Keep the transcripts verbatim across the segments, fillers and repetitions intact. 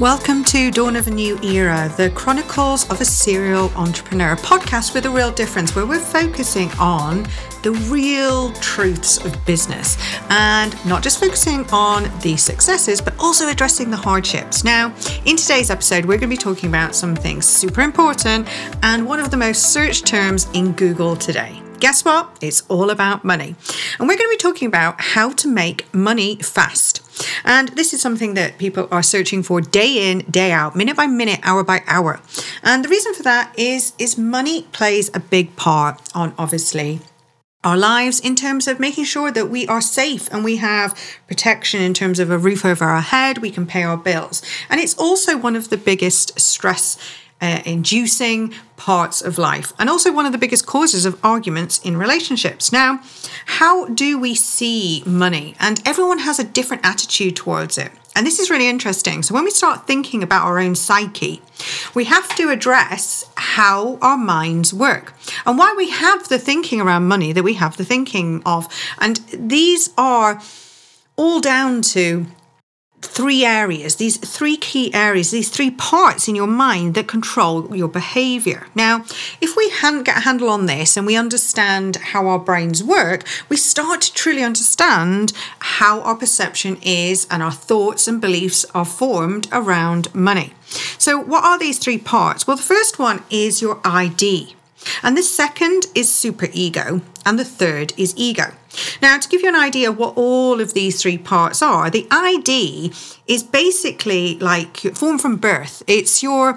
Welcome to Dawn of a New Era, the Chronicles of a Serial Entrepreneur, a podcast with a real difference where we're focusing on the real truths of business and not just focusing on the successes, but also addressing the hardships. Now, in today's episode, we're going to be talking about something super important and one of the most searched terms in Google today. Guess what? It's all about money. And we're going to be talking about how to make money fast. And this is something that people are searching for day in, day out, minute by minute, hour by hour. And the reason for that is, is money plays a big part on, obviously, our lives in terms of making sure that we are safe and we have protection in terms of a roof over our head, we can pay our bills. And it's also one of the biggest stress Uh, inducing parts of life, and also one of the biggest causes of arguments in relationships. Now, how do we see money? And everyone has a different attitude towards it. And this is really interesting. So when we start thinking about our own psyche, we have to address how our minds work and why we have the thinking around money that we have the thinking of. And these are all down to three areas, these three key areas, these three parts in your mind that control your behavior. Now, if we hand, get a handle on this and we understand how our brains work, we start to truly understand how our perception is and our thoughts and beliefs are formed around money. So what are these three parts? Well, the first one is your I D. And the second is superego, and the third is ego. Now, to give you an idea of what all of these three parts are, the I D is basically like formed from birth. It's your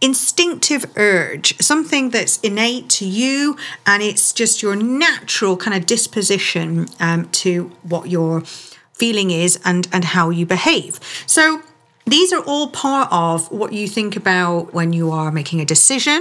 instinctive urge, something that's innate to you, and it's just your natural kind of disposition um, to what your feeling is and, and how you behave. So these are all part of what you think about when you are making a decision.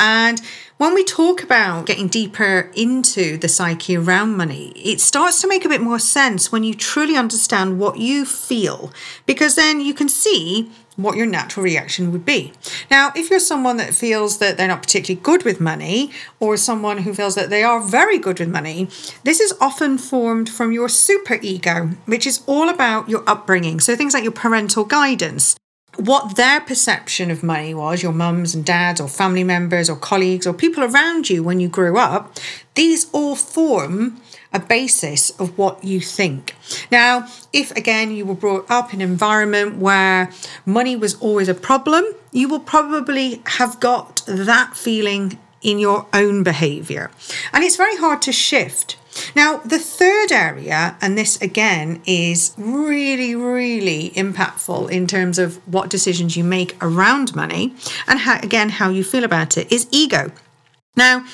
And when we talk about getting deeper into the psyche around money, it starts to make a bit more sense when you truly understand what you feel, because then you can see what your natural reaction would be. Now, if you're someone that feels that they're not particularly good with money, or someone who feels that they are very good with money, this is often formed from your superego, which is all about your upbringing. So things like your parental guidance, what their perception of money was, your mums and dads or family members or colleagues or people around you when you grew up, these all form a basis of what you think. Now, if again you were brought up in an environment where money was always a problem, you will probably have got that feeling in your own behavior. And it's very hard to shift. Now, the third area, and this again is really, really impactful in terms of what decisions you make around money and how, again, how you feel about it, is ego. Now,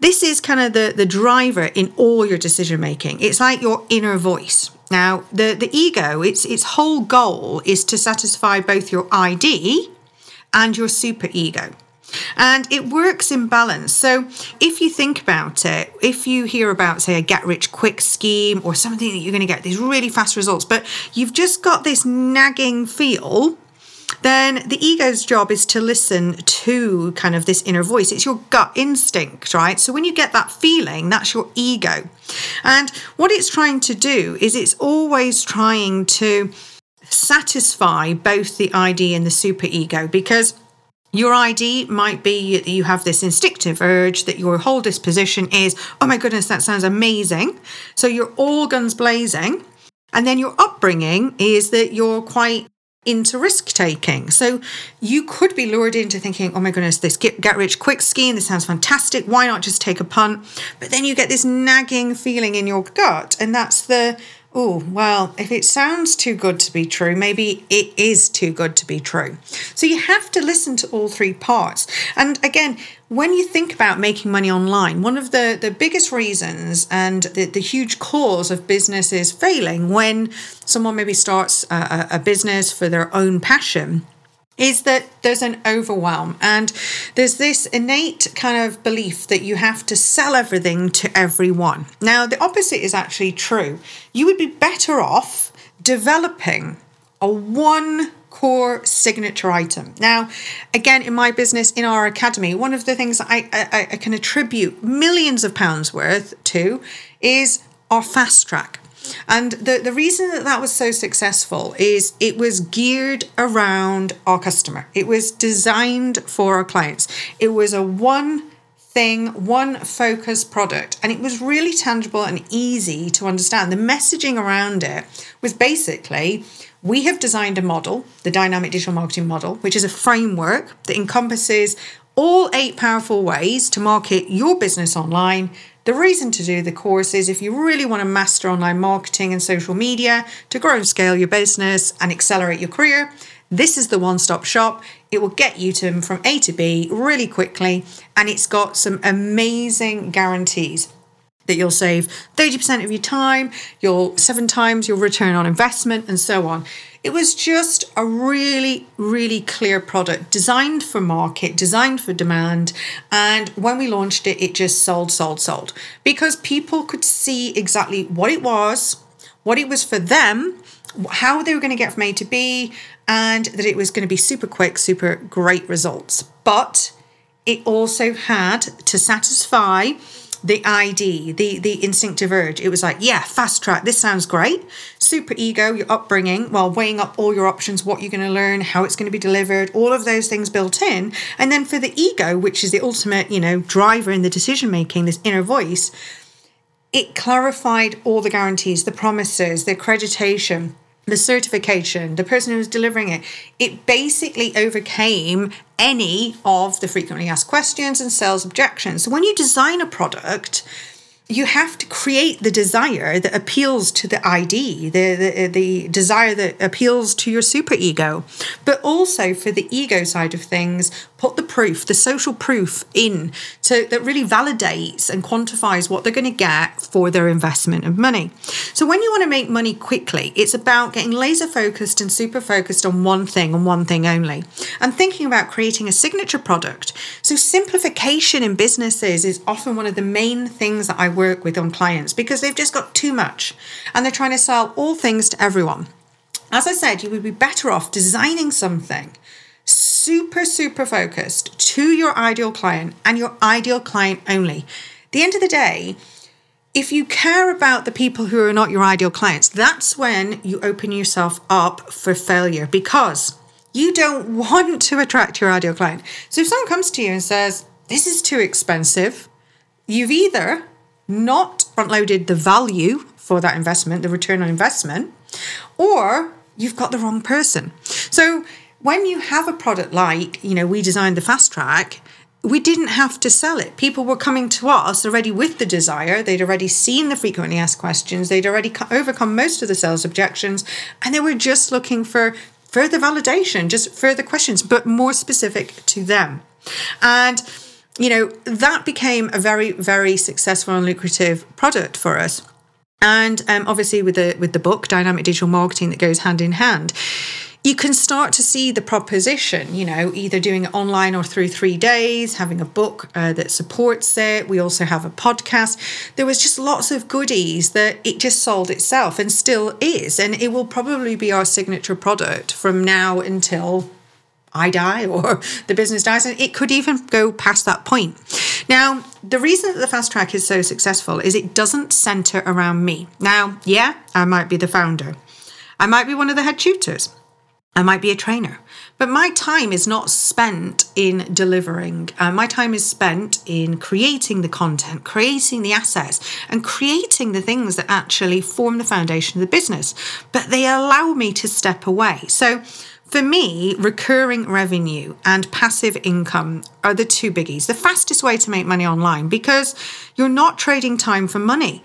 this is kind of the, the driver in all your decision making. It's like your inner voice. Now, the, the ego, its its whole goal is to satisfy both your I D and your superego. And it works in balance. So if you think about it, if you hear about, say, a get-rich-quick scheme or something that you're going to get these really fast results, but you've just got this nagging feel, then the ego's job is to listen to kind of this inner voice. It's your gut instinct, right? So when you get that feeling, that's your ego. And what it's trying to do is it's always trying to satisfy both the I D and the superego, because your I D might be that you have this instinctive urge, that your whole disposition is, oh my goodness, that sounds amazing. So you're all guns blazing. And then your upbringing is that you're quite into risk taking. So you could be lured into thinking, oh my goodness, this get, get rich quick scheme, this sounds fantastic. Why not just take a punt? But then you get this nagging feeling in your gut. And that's the, oh, well, if it sounds too good to be true, maybe it is too good to be true. So you have to listen to all three parts. And again, when you think about making money online, one of the, the biggest reasons and the, the huge cause of businesses failing when someone maybe starts a, a business for their own passion is that there's an overwhelm and there's this innate kind of belief that you have to sell everything to everyone. Now, the opposite is actually true. You would be better off developing a one core signature item. Now, again, in my business, in our academy, one of the things I, I, I can attribute millions of pounds worth to is our Fast Track. And the, the reason that that was so successful is it was geared around our customer. It was designed for our clients. It was a one thing, one focus product. And it was really tangible and easy to understand. The messaging around it was basically, we have designed a model, the Dynamic Digital Marketing Model, which is a framework that encompasses all eight powerful ways to market your business online. The reason to do the course is if you really want to master online marketing and social media to grow and scale your business and accelerate your career, this is the one-stop shop. It will get you to from A to B really quickly, and it's got some amazing guarantees that you'll save thirty percent of your time, you'll seven times your return on investment, and so on. It was just a really, really clear product designed for market, designed for demand. And when we launched it, it just sold, sold, sold because people could see exactly what it was, what it was for them, how they were going to get from A to B, and that it was going to be super quick, super great results. But it also had to satisfy the I D, the, the instinctive urge. It was like, yeah, fast track. This sounds great. Super ego, your upbringing, while weighing up all your options, what you're going to learn, how it's going to be delivered, all of those things built in. And then for the ego, which is the ultimate, you know, driver in the decision-making, this inner voice, it clarified all the guarantees, the promises, the accreditation, the certification, the person who was delivering it. It basically overcame any of the frequently asked questions and sales objections. So when you design a product, you have to create the desire that appeals to the I D, the, the, the desire that appeals to your superego. But also for the ego side of things, put the proof, the social proof in so that really validates and quantifies what they're going to get for their investment of money. So when you want to make money quickly, it's about getting laser focused and super focused on one thing and one thing only, and thinking about creating a signature product. So simplification in businesses is often one of the main things that I work with on clients because they've just got too much and they're trying to sell all things to everyone. As I said, you would be better off designing something super, super focused to your ideal client and your ideal client only. At the end of the day, if you care about the people who are not your ideal clients, that's when you open yourself up for failure because you don't want to attract your ideal client. So if someone comes to you and says, this is too expensive, you've either not front-loaded the value for that investment, the return on investment, or you've got the wrong person. So when you have a product like, you know, we designed the Fast Track, we didn't have to sell it. People were coming to us already with the desire. They'd already seen the frequently asked questions. They'd already overcome most of the sales objections, and they were just looking for further validation, just further questions, but more specific to them. And you know, that became a very, very successful and lucrative product for us. And um, obviously with the with the book, Dynamic Digital Marketing, that goes hand in hand, you can start to see the proposition, you know, either doing it online or through three days, having a book uh, that supports it. We also have a podcast. There was just lots of goodies that it just sold itself and still is. And it will probably be our signature product from now until I die or the business dies, and it could even go past that point. Now, the reason that the Fast Track is so successful is it doesn't center around me. Now, yeah, I might be the founder. I might be one of the head tutors. I might be a trainer. But my time is not spent in delivering. Uh, my time is spent in creating the content, creating the assets, and creating the things that actually form the foundation of the business. But they allow me to step away. So for me, recurring revenue and passive income are the two biggies, the fastest way to make money online because you're not trading time for money.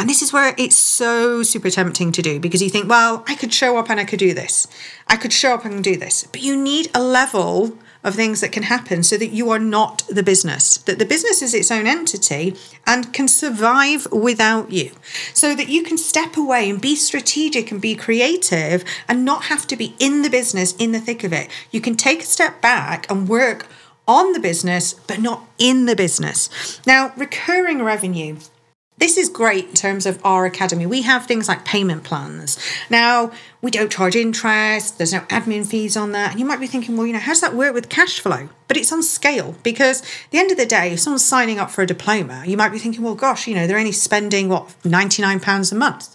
And this is where it's so super tempting to do because you think, well, I could show up and I could do this. I could show up and do this. But you need a level of things that can happen so that you are not the business, that the business is its own entity and can survive without you, so that you can step away and be strategic and be creative and not have to be in the business, in the thick of it. You can take a step back and work on the business, but not in the business. Now, recurring revenue. This is great in terms of our academy. We have things like payment plans. Now, we don't charge interest. There's no admin fees on that. And you might be thinking, well, you know, how does that work with cash flow? But it's on scale because at the end of the day, if someone's signing up for a diploma, you might be thinking, well, gosh, you know, they're only spending, what, ninety-nine pounds a month.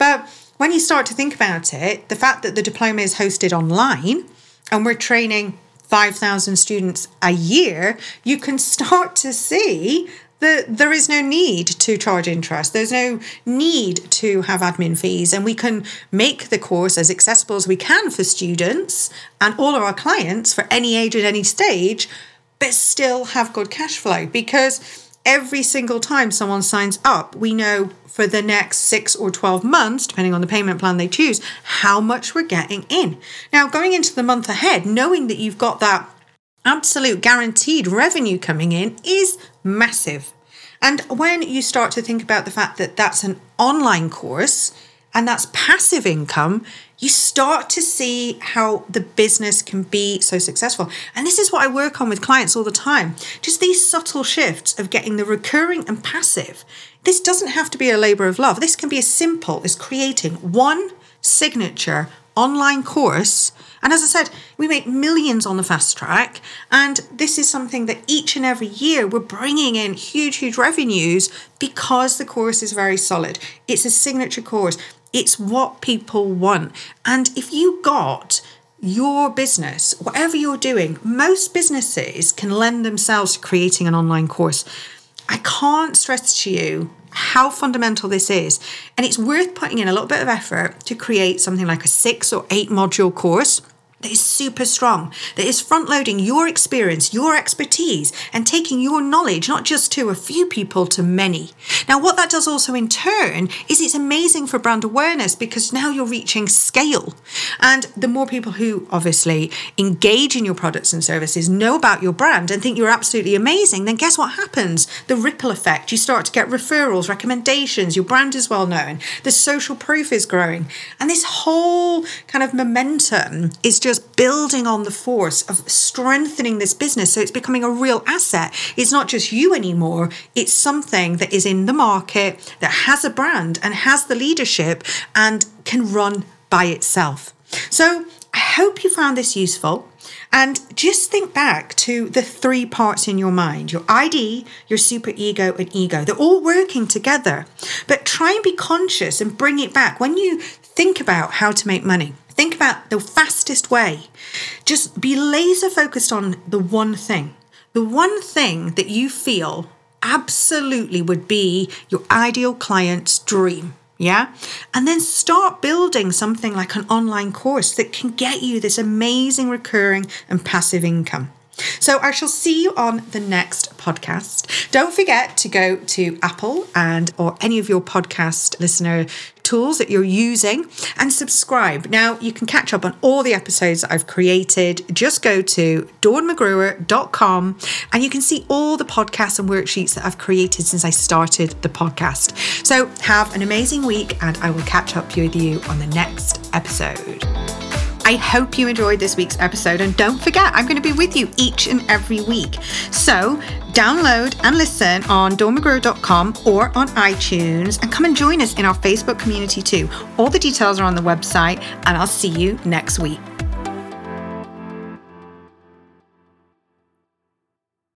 But when you start to think about it, the fact that the diploma is hosted online and we're training five thousand students a year, you can start to see that there is no need to charge interest. There's no need to have admin fees, and we can make the course as accessible as we can for students and all of our clients for any age at any stage, but still have good cash flow, because every single time someone signs up, we know for the next six or twelve months, depending on the payment plan they choose, how much we're getting in. Now, going into the month ahead, knowing that you've got that absolute guaranteed revenue coming in is massive. And when you start to think about the fact that that's an online course and that's passive income, you start to see how the business can be so successful. And this is what I work on with clients all the time. Just these subtle shifts of getting the recurring and passive. This doesn't have to be a labor of love. This can be as simple as creating one signature online course. And as I said, we make millions on the Fast Track. And this is something that each and every year we're bringing in huge, huge revenues because the course is very solid. It's a signature course. It's what people want. And if you got your business, whatever you're doing, most businesses can lend themselves to creating an online course. I can't stress to you how fundamental this is. And it's worth putting in a little bit of effort to create something like a six or eight module course that is super strong, that is front-loading your experience, your expertise, and taking your knowledge, not just to a few people, to many. Now, what that does also in turn is it's amazing for brand awareness, because now you're reaching scale. And the more people who obviously engage in your products and services, know about your brand and think you're absolutely amazing, then guess what happens? The ripple effect. You start to get referrals, recommendations, your brand is well known, the social proof is growing. And this whole kind of momentum is just Just building on the force of strengthening this business, so it's becoming a real asset. It's not just you anymore, it's something that is in the market, that has a brand and has the leadership and can run by itself. So I hope you found this useful, and just think back to the three parts in your mind: your I D, your superego, and ego. They're all working together, but try and be conscious and bring it back when you think about how to make money. Think about the fastest way. Just be laser focused on the one thing. The one thing that you feel absolutely would be your ideal client's dream. Yeah? And then start building something like an online course that can get you this amazing recurring and passive income. So I shall see you on the next podcast. Don't forget to go to Apple and or any of your podcast listener tools that you're using and subscribe. Now you can catch up on all the episodes that I've created. Just go to dawn m c gruer dot com and you can see all the podcasts and worksheets that I've created since I started the podcast. So have an amazing week, and I will catch up with you on the next episode. I hope you enjoyed this week's episode, and don't forget, I'm going to be with you each and every week. So download and listen on dawn m c gruer dot com or on iTunes, and come and join us in our Facebook community too. All the details are on the website, and I'll see you next week.